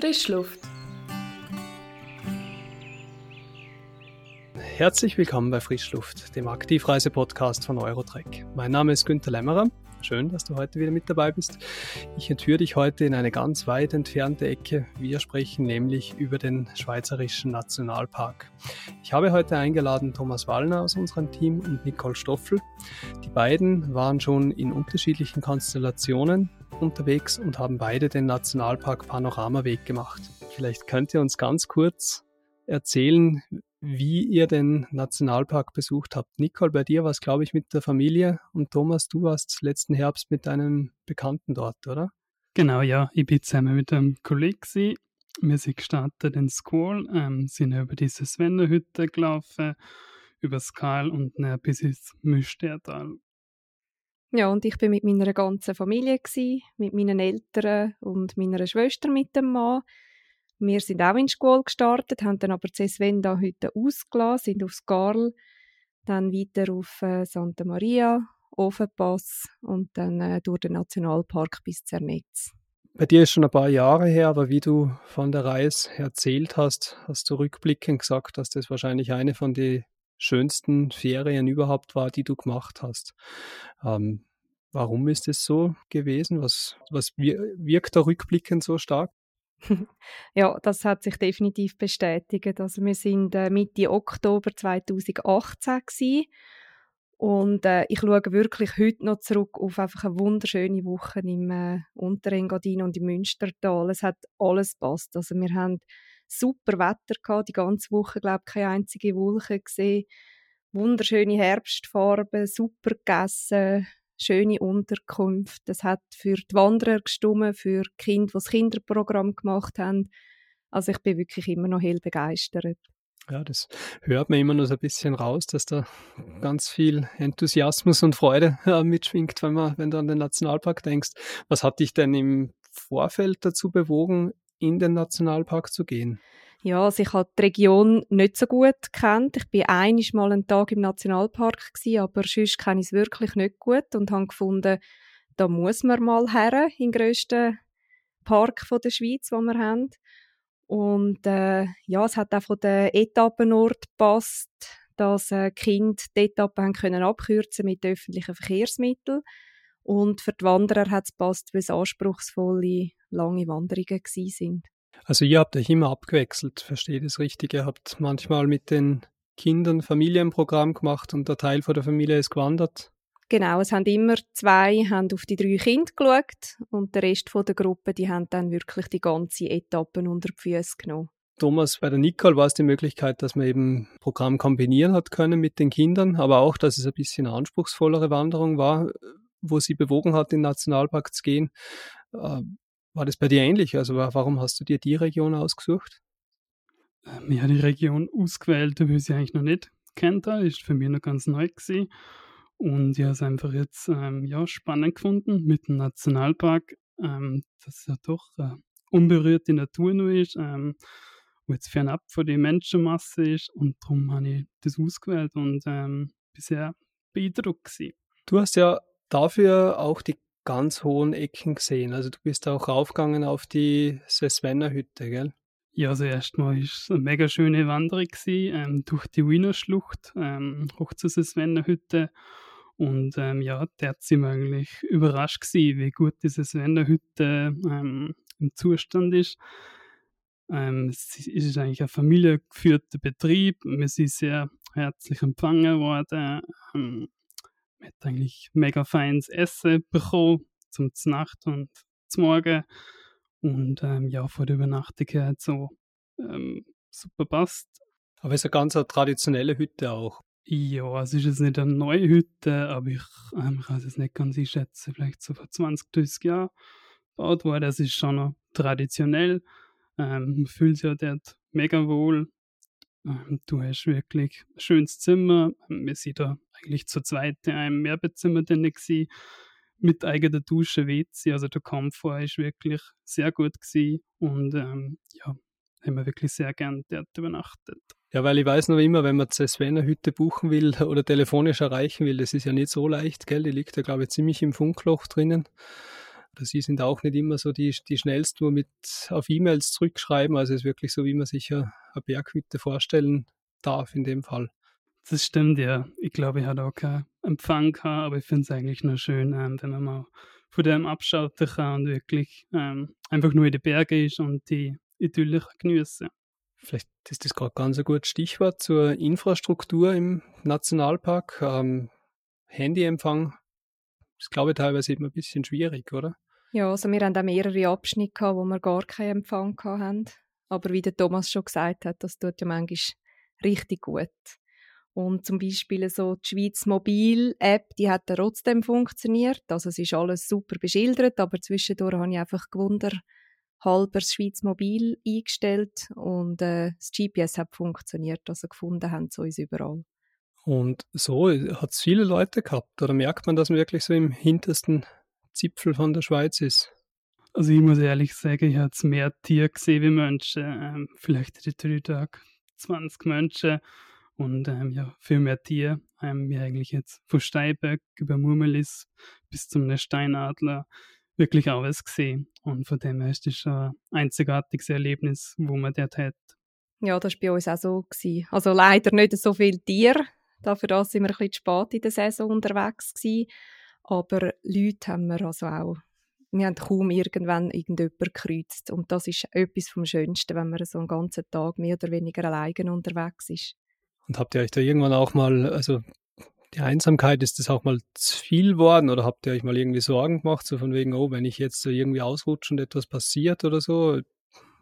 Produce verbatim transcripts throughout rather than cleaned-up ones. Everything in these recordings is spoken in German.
Frischluft. Herzlich willkommen bei Frischluft, dem Aktivreise-Podcast von Eurotrek. Mein Name ist Günter Lämmerer. Schön, dass du heute wieder mit dabei bist. Ich entführe dich heute in eine ganz weit entfernte Ecke. Wir sprechen nämlich über den Schweizerischen Nationalpark. Ich habe heute eingeladen Thomas Wallner aus unserem Team und Nicole Stoffel. Die beiden waren schon in unterschiedlichen Konstellationen unterwegs und haben beide den Nationalpark-Panoramaweg gemacht. Vielleicht könnt ihr uns ganz kurz erzählen, wie ihr den Nationalpark besucht habt. Nicole, bei dir war es, glaube ich, mit der Familie, und Thomas, du warst letzten Herbst mit einem Bekannten dort, oder? Genau, ja. Ich bin zusammen mit einem Kollegen gewesen. Wir sind gestartet in School, ähm, sind über diese Svennerhütte gelaufen, über das Kal und dann bis ins Müstairtal. Ja, und ich bin mit meiner ganzen Familie gewesen, mit meinen Eltern und meiner Schwester mit dem Mann. Wir sind auch in die Schule gestartet, haben dann aber die Svennerhütte ausgelassen, sind aufs Garl, dann weiter auf äh, Santa Maria, Ofenpass und dann äh, durch den Nationalpark bis Zernetz. Bei dir ist schon ein paar Jahre her, aber wie du von der Reise erzählt hast, hast du rückblickend gesagt, dass das wahrscheinlich eine von den schönsten Ferien überhaupt war, die du gemacht hast. Ähm, warum ist das so gewesen? Was, was wirkt da rückblickend so stark? Ja, das hat sich definitiv bestätigt. Also wir sind äh, Mitte Oktober zweitausendachtzehn gewesen. Und äh, ich schaue wirklich heute noch zurück auf einfach eine wunderschöne Woche im äh, Unterengadin und im Münstertal. Es hat alles gepasst. Also wir hatten super Wetter gehabt, die ganze Woche, glaube ich, keine einzige Wolke gesehen. Wunderschöne Herbstfarben, super gegessen, schöne Unterkunft. Das hat für die Wanderer gestimmt, für die Kinder, die das Kinderprogramm gemacht haben. Also ich bin wirklich immer noch hell begeistert. Ja, das hört man immer noch so ein bisschen raus, dass da ganz viel Enthusiasmus und Freude äh, mitschwingt, wenn, man, wenn du an den Nationalpark denkst. Was hat dich denn im Vorfeld dazu bewogen, in den Nationalpark zu gehen? Ja, also ich habe die Region nicht so gut gekannt. Ich war einmal einen Tag im Nationalpark gewesen, aber sonst kenne ich es wirklich nicht gut und habe gefunden, da muss man mal her, im grössten Park von der Schweiz, den wir haben. Und äh, ja, es hat auch von den Etappenort gepasst, dass äh, Kinder die Etappen können abkürzen mit öffentlichen Verkehrsmitteln. Und für die Wanderer hat es gepasst, weil es anspruchsvolle, lange Wanderungen gewesen sind. Also ihr habt euch immer abgewechselt, verstehe ich das richtig? Ihr habt manchmal mit den Kindern Familienprogramm gemacht und der Teil von der Familie ist gewandert? Genau, es haben immer zwei haben auf die drei Kinder geschaut und der Rest von der Gruppe, die haben dann wirklich die ganze Etappen unter die Füße genommen. Thomas, bei der Nicole war es die Möglichkeit, dass man eben Programm kombinieren hat können mit den Kindern, aber auch, dass es ein bisschen eine anspruchsvollere Wanderung war, wo sie bewogen hat, in den Nationalpark zu gehen. War das bei dir ähnlich? Also warum hast du dir die Region ausgesucht? Ich habe die Region ausgewählt, weil ich sie eigentlich noch nicht kennt habe. Ist für mich noch ganz neu gewesen. Und ich habe es einfach jetzt ähm, ja, spannend gefunden mit dem Nationalpark, ähm, dass ja doch äh, unberührte Natur nur ist, ähm, wo jetzt fernab von der Menschenmasse ist. Und darum habe ich das ausgewählt und ähm, bisher beeindruckt gewesen. Du hast ja dafür auch die ganz hohen Ecken gesehen. Also du bist auch raufgegangen auf die Svennerhütte, gell? Ja, also erstmal war es eine mega schöne Wanderung gewesen, ähm, durch die Wiener Schlucht ähm, hoch zur Svennerhütte. Und ähm, ja, da sind wir eigentlich überrascht gewesen, wie gut diese Svennerhütte ähm, im Zustand ist. Ähm, es ist eigentlich ein familiengeführter Betrieb. Wir sind sehr herzlich empfangen worden. Ähm, Man hat eigentlich mega feines Essen bekommen, zum Znacht und zum Morgen. Und ähm, ja, vor der Übernachtung her hat so ähm, super passt. Aber es ist eine ganz eine traditionelle Hütte auch. Ja, also es ist jetzt nicht eine neue Hütte, aber ich ähm, kann es nicht ganz einschätzen. Vielleicht so vor zwanzig, dreißig Jahren gebaut worden. Das ist schon noch traditionell. Ähm, man fühlt sich ja dort mega wohl. Du hast wirklich ein schönes Zimmer. Wir sind da eigentlich zu zweit in einem Mehrbettzimmer gsi, mit eigener Dusche, W C. Also der Komfort war wirklich sehr gut gewesen. Und ähm, ja, haben wir wirklich sehr gern dort übernachtet. Ja, weil ich weiß noch immer, wenn man die Svennerhütte buchen will oder telefonisch erreichen will, das ist ja nicht so leicht, gell? Die liegt ja, glaube ich, ziemlich im Funkloch drinnen. Sie sind auch nicht immer so die, die schnellsten, nur mit auf E-Mails zurückschreiben. Also es ist wirklich so, wie man sich eine Berghütte vorstellen darf in dem Fall. Das stimmt, ja. Ich glaube, ich hatte auch keinen Empfang gehabt, aber ich finde es eigentlich nur schön, wenn man mal von dem abschalten kann und wirklich ähm, einfach nur in den Bergen ist und die Idylle geniessen kann. Vielleicht ist das gerade ganz ein gutes Stichwort zur Infrastruktur im Nationalpark. Ähm, Handyempfang, das glaube ich teilweise immer ein bisschen schwierig, oder? Ja, also wir haben auch mehrere Abschnitte gehabt, wo wir gar keinen Empfang gehabt haben. Aber wie der Thomas schon gesagt hat, das tut ja manchmal richtig gut. Und zum Beispiel so die Schweiz-Mobil-App, die hat ja trotzdem funktioniert. Also es ist alles super beschildert, aber zwischendurch habe ich einfach gewundert, halber das Schweiz-Mobil eingestellt und äh, das G P S hat funktioniert, also gefunden haben sie uns überall. Und so hat es viele Leute gehabt, oder merkt man, dass man wirklich so im hintersten Zipfel von der Schweiz ist? Also ich muss ehrlich sagen, ich habe mehr Tiere gesehen wie Menschen, ähm, vielleicht in den drei Tagen zwanzig Menschen und ähm, ja, viel mehr Tiere, ähm, wie eigentlich jetzt von Steinböck über Murmelis bis zum Steinadler, wirklich alles gesehen. Und von dem her ist das ein einzigartiges Erlebnis, das man dort hat. Ja, das war bei uns auch so gewesen. Also leider nicht so viele Tiere. Dafür waren wir ein bisschen zu spät in der Saison unterwegs gewesen. Aber Leute haben wir also auch. Wir haben kaum irgendwann irgendjemanden gekreuzt. Und das ist etwas vom Schönsten, wenn man so einen ganzen Tag mehr oder weniger alleine unterwegs ist. Und habt ihr euch da irgendwann auch mal... also die Einsamkeit, ist das auch mal zu viel geworden oder habt ihr euch mal irgendwie Sorgen gemacht, so von wegen, oh, wenn ich jetzt so irgendwie ausrutsche und etwas passiert oder so,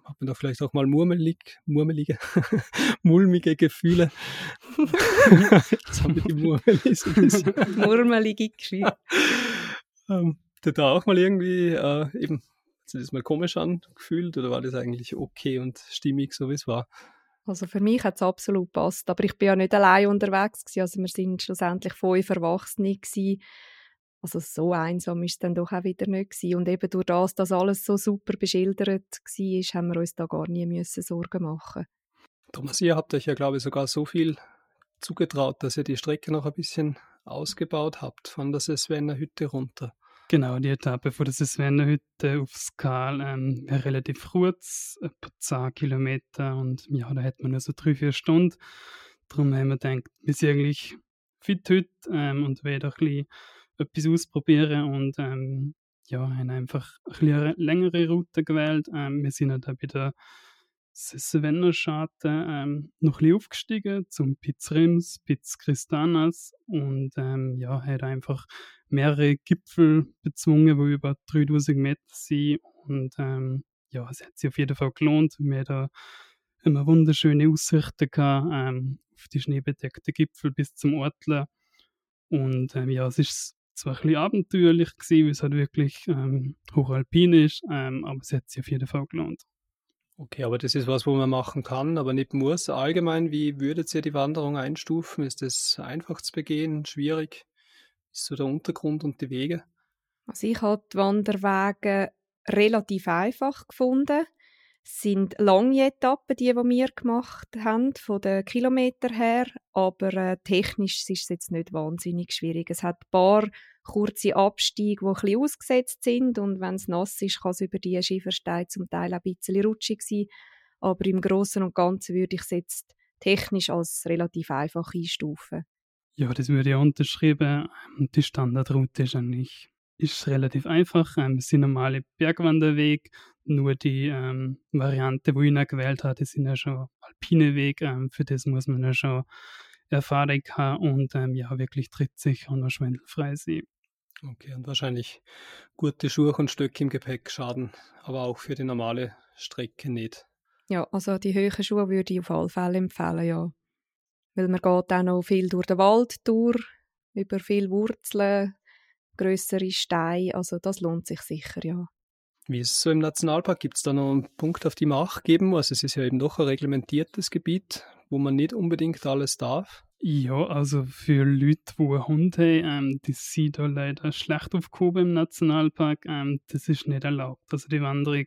hat man da vielleicht auch mal murmelig, murmelige, mulmige Gefühle. Jetzt haben wir die Murmelis. Murmelige Gefühle. Ähm, hat da auch mal irgendwie, äh, eben, hat sich das mal komisch angefühlt oder war das eigentlich okay und stimmig, so wie es war? Also für mich hat es absolut gepasst, aber ich bin ja nicht allein unterwegs gewesen. Also wir sind schlussendlich fünf Erwachsene gewesen. Also so einsam war es dann doch auch wieder nicht gewesen. Und eben durch das, dass alles so super beschildert war, haben wir uns da gar nie müssen Sorgen machen. Thomas, ihr habt euch ja, glaube ich, sogar so viel zugetraut, dass ihr die Strecke noch ein bisschen ausgebaut habt, von der Svennerhütte runter. Genau, die Etappe von der Svennerhütte auf S-charl ähm, relativ kurz, etwa zehn Kilometer und ja, da hat man nur so drei, vier Stunden. Darum haben wir gedacht, wir sind eigentlich fit heute ähm, und wollen ein bisschen etwas ausprobieren und ähm, ja, haben einfach ein bisschen eine längere Route gewählt. Ähm, wir sind ja dann bei der Svennerscharte ähm, noch ein bisschen aufgestiegen zum Piz Rims, Piz Cristanas und ähm, ja, hat einfach mehrere Gipfel bezwungen, die über dreitausend Meter sind und ähm, ja, es hat sich auf jeden Fall gelohnt. Wir hatten immer wunderschöne Aussichten gehabt, ähm, auf die schneebedeckten Gipfel bis zum Ortler und ähm, ja, es ist zwar ein bisschen abenteuerlich gewesen, weil es halt wirklich ähm, hochalpin ist, ähm, aber es hat sich auf jeden Fall gelohnt. Okay, aber das ist was, wo man machen kann, aber nicht muss. Allgemein, wie würdet ihr die Wanderung einstufen? Ist das einfach zu begehen, schwierig? Ist so der Untergrund und die Wege? Also ich habe die Wanderwege relativ einfach gefunden. Es sind lange Etappen, die, die wir gemacht haben, von den Kilometern her, aber äh, technisch ist es jetzt nicht wahnsinnig schwierig. Es hat ein paar kurze Abstiege, die ein bisschen ausgesetzt sind und wenn es nass ist, kann es über die Schiefersteine zum Teil ein bisschen rutschig sein, aber im Großen und Ganzen würde ich es jetzt technisch als relativ einfach einstufen. Ja, das würde ich unterschreiben. Die Standardroute ist eigentlich ist relativ einfach. Es sind normale Bergwanderwege, nur die ähm, Variante, die ich noch gewählt habe, sind ja schon alpine Wege. Ähm, für das muss man ja schon Erfahrung haben und ähm, ja, wirklich trittsicher und schwindelfrei sein. Okay, und wahrscheinlich gute Schuhe und Stöcke im Gepäck schaden, aber auch für die normale Strecke nicht. Ja, also die hohen Schuhe würde ich auf alle Fälle empfehlen, ja. Weil man geht auch noch viel durch den Wald durch, über viele Wurzeln, grössere Steine, also das lohnt sich sicher, ja. Wie ist es so im Nationalpark? Gibt es da noch einen Punkt, auf den man Acht geben muss? Es ist ja eben doch ein reglementiertes Gebiet, wo man nicht unbedingt alles darf. Ja, also für Leute, die einen Hund haben, ähm, die sind da leider schlecht aufgehoben im Nationalpark. Ähm, das ist nicht erlaubt. Also die Wanderung,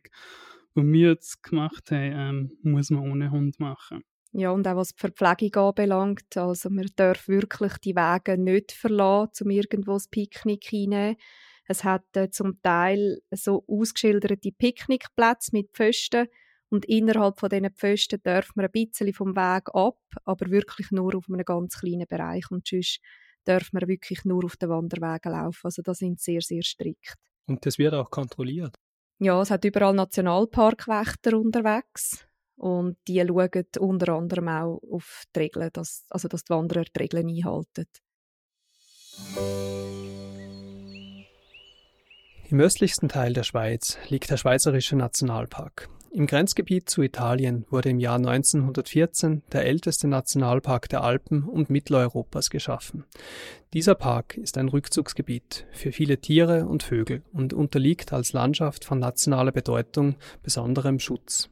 die wir jetzt gemacht haben, ähm, muss man ohne Hund machen. Ja, und auch was die Verpflegung anbelangt. Also man darf wirklich die Wege nicht verlassen, um irgendwo das Picknick hineinzunehmen. Es hat äh, zum Teil so ausgeschilderte Picknickplätze mit Pfosten und innerhalb von diesen Pfosten darf man ein bisschen vom Weg ab, aber wirklich nur auf einem ganz kleinen Bereich und sonst darf man wirklich nur auf den Wanderwegen laufen. Also da sind sie sehr, sehr strikt. Und das wird auch kontrolliert? Ja, es hat überall Nationalparkwächter unterwegs und die schauen unter anderem auch auf die Regeln, dass, also dass die Wanderer die Regeln einhalten. Im östlichsten Teil der Schweiz liegt der Schweizerische Nationalpark. Im Grenzgebiet zu Italien wurde im Jahr neunzehnhundertvierzehn der älteste Nationalpark der Alpen und Mitteleuropas geschaffen. Dieser Park ist ein Rückzugsgebiet für viele Tiere und Vögel und unterliegt als Landschaft von nationaler Bedeutung besonderem Schutz.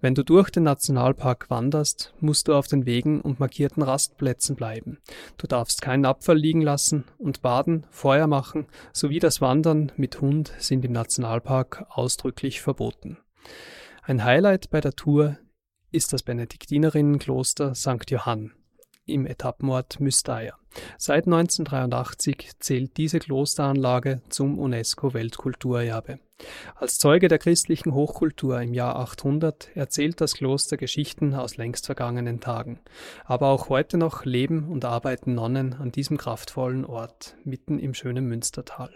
Wenn du durch den Nationalpark wanderst, musst du auf den Wegen und markierten Rastplätzen bleiben. Du darfst keinen Abfall liegen lassen und Baden, Feuer machen sowie das Wandern mit Hund sind im Nationalpark ausdrücklich verboten. Ein Highlight bei der Tour ist das Benediktinerinnenkloster Sankt Johann im Etappenort Müstair. Seit neunzehnhundertdreiundachtzig zählt diese Klosteranlage zum UNESCO-Weltkulturerbe. Als Zeuge der christlichen Hochkultur im Jahr achthundert erzählt das Kloster Geschichten aus längst vergangenen Tagen. Aber auch heute noch leben und arbeiten Nonnen an diesem kraftvollen Ort mitten im schönen Münstertal.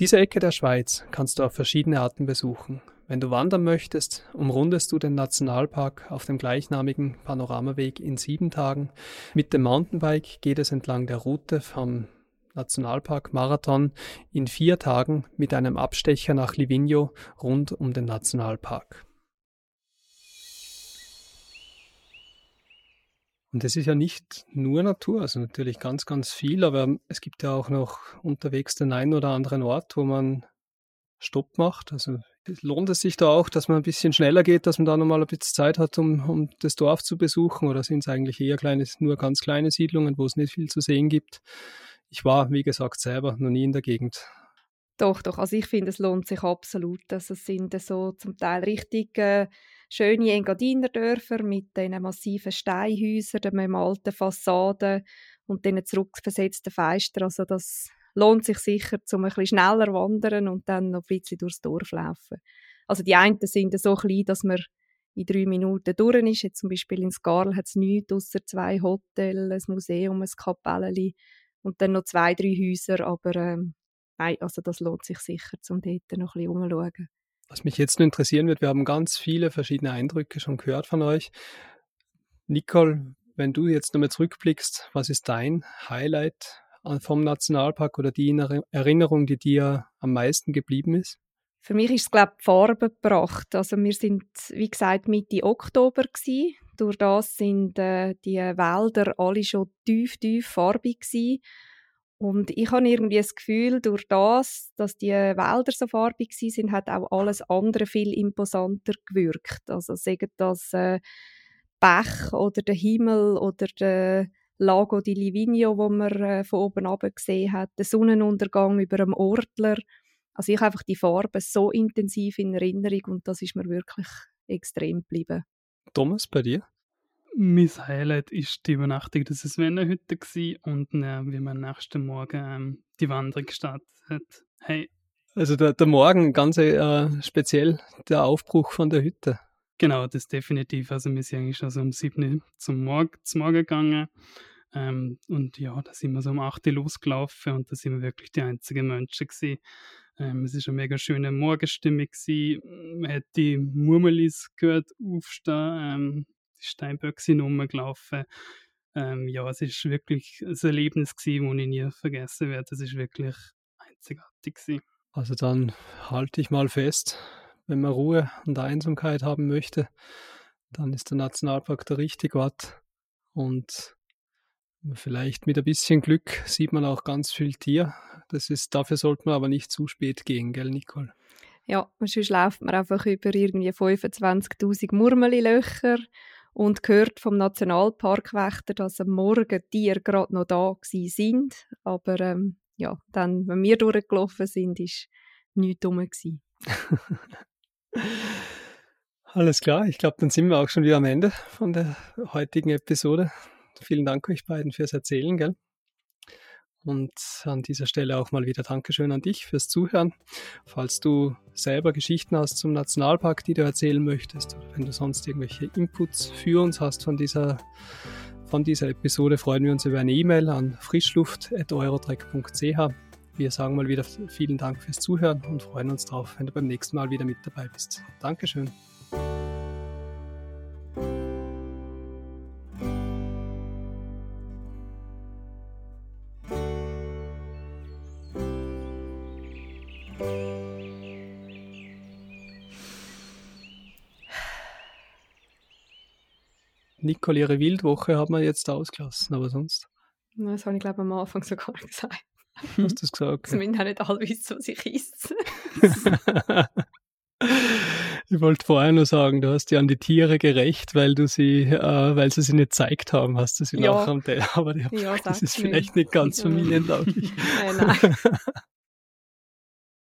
Diese Ecke der Schweiz kannst du auf verschiedene Arten besuchen. Wenn du wandern möchtest, umrundest du den Nationalpark auf dem gleichnamigen Panoramaweg in sieben Tagen. Mit dem Mountainbike geht es entlang der Route vom Nationalpark-Marathon in vier Tagen mit einem Abstecher nach Livigno rund um den Nationalpark. Und es ist ja nicht nur Natur, also natürlich ganz, ganz viel, aber es gibt ja auch noch unterwegs den einen oder anderen Ort, wo man Stopp macht, also lohnt es sich da auch, dass man ein bisschen schneller geht, dass man da nochmal ein bisschen Zeit hat, um, um das Dorf zu besuchen? Oder sind es eigentlich eher kleine, nur ganz kleine Siedlungen, wo es nicht viel zu sehen gibt? Ich war, wie gesagt, selber noch nie in der Gegend. Doch, doch. Also ich finde, es lohnt sich absolut. Also es sind so zum Teil richtig äh, schöne Engadinerdörfer mit diesen massiven Steinhäusern, mit alten Fassaden und diesen zurückversetzten Feistern. Also das lohnt sich sicher, um ein bisschen schneller wandern und dann noch ein bisschen durchs Dorf laufen. Also die einen sind so klein, dass man in drei Minuten durch ist. Jetzt zum Beispiel in S-charl hat es nichts, ausser zwei Hotels, ein Museum, ein Kapellchen und dann noch zwei, drei Häuser. Aber ähm, nein, also das lohnt sich sicher, um dort noch ein bisschen umzuschauen. Was mich jetzt nur interessieren wird, wir haben ganz viele verschiedene Eindrücke schon gehört von euch. Nicole, wenn du jetzt nochmal zurückblickst, was ist dein Highlight vom Nationalpark oder die Erinnerung, die dir am meisten geblieben ist? Für mich ist es, glaube ich, die Farbe gebracht. Also wir sind, wie gesagt, Mitte Oktober gsi. Durch das sind äh, die Wälder alle schon tief, tief farbig gsi. Und ich habe irgendwie das Gefühl, durch das, dass die Wälder so farbig gsi sind, hat auch alles andere viel imposanter gewirkt. Also sagen das äh, Bach oder der Himmel oder der Lago di Livigno, wo man äh, von oben runter gesehen hat, der Sonnenuntergang über dem Ortler. Also ich habe einfach die Farben so intensiv in Erinnerung und das ist mir wirklich extrem geblieben. Thomas, bei dir? Mein Highlight war die Übernachtung der Svennerhütte und äh, wie man am nächsten Morgen ähm, die Wanderung gestartet hat. Hey. Also der, der Morgen, ganz äh, speziell der Aufbruch von der Hütte. Genau, das definitiv. Also wir sind eigentlich schon so um sieben Uhr zum Morgen, zum Morgen gegangen ähm, und ja, da sind wir so um acht Uhr losgelaufen und da sind wir wirklich die einzigen Menschen gewesen. Ähm, es war eine mega schöne Morgenstimmung gewesen. Man hat die Murmelis gehört aufstehen, ähm, die Steinböcke sind rumgelaufen. Ähm, ja, es war wirklich ein Erlebnis gewesen, das ich nie vergessen werde. Es war wirklich einzigartig gewesen. Also dann halte ich mal fest. Wenn man Ruhe und Einsamkeit haben möchte, dann ist der Nationalpark der richtige Ort. Und vielleicht mit ein bisschen Glück sieht man auch ganz viel Tier. Das ist, dafür sollte man aber nicht zu spät gehen, gell, Nicole? Ja, sonst läuft man einfach über irgendwie fünfundzwanzigtausend Murmelilöcher und hört vom Nationalparkwächter, dass am Morgen Tiere gerade noch da gewesen sind. Aber ähm, ja, dann, wenn wir durchgelaufen sind, ist nichts rum gewesen. Alles klar, ich glaube, dann sind wir auch schon wieder am Ende von der heutigen Episode. Vielen Dank euch beiden fürs Erzählen, gell? Und an dieser Stelle auch mal wieder Dankeschön an dich fürs Zuhören. Falls du selber Geschichten hast zum Nationalpark, die du erzählen möchtest, oder wenn du sonst irgendwelche Inputs für uns hast von dieser, von dieser Episode, freuen wir uns über eine E-Mail an frischluft at eurotrek punkt c h. Wir sagen mal wieder vielen Dank fürs Zuhören und freuen uns drauf, wenn du beim nächsten Mal wieder mit dabei bist. Dankeschön. Nicole, ihre Wildwoche haben wir jetzt ausgelassen, aber sonst? Das habe ich, glaube ich, am Anfang sogar gesagt. Hast du es gesagt? Zumindest nicht alle wissen, was ich esse. Ich wollte vorher nur sagen, du hast ja an die Tiere gerecht, weil du sie, äh, weil sie sie nicht gezeigt haben, hast du sie ja. nachher am Teller. Aber die, ja, das ist vielleicht nicht ganz familientauglich. Nein, nein.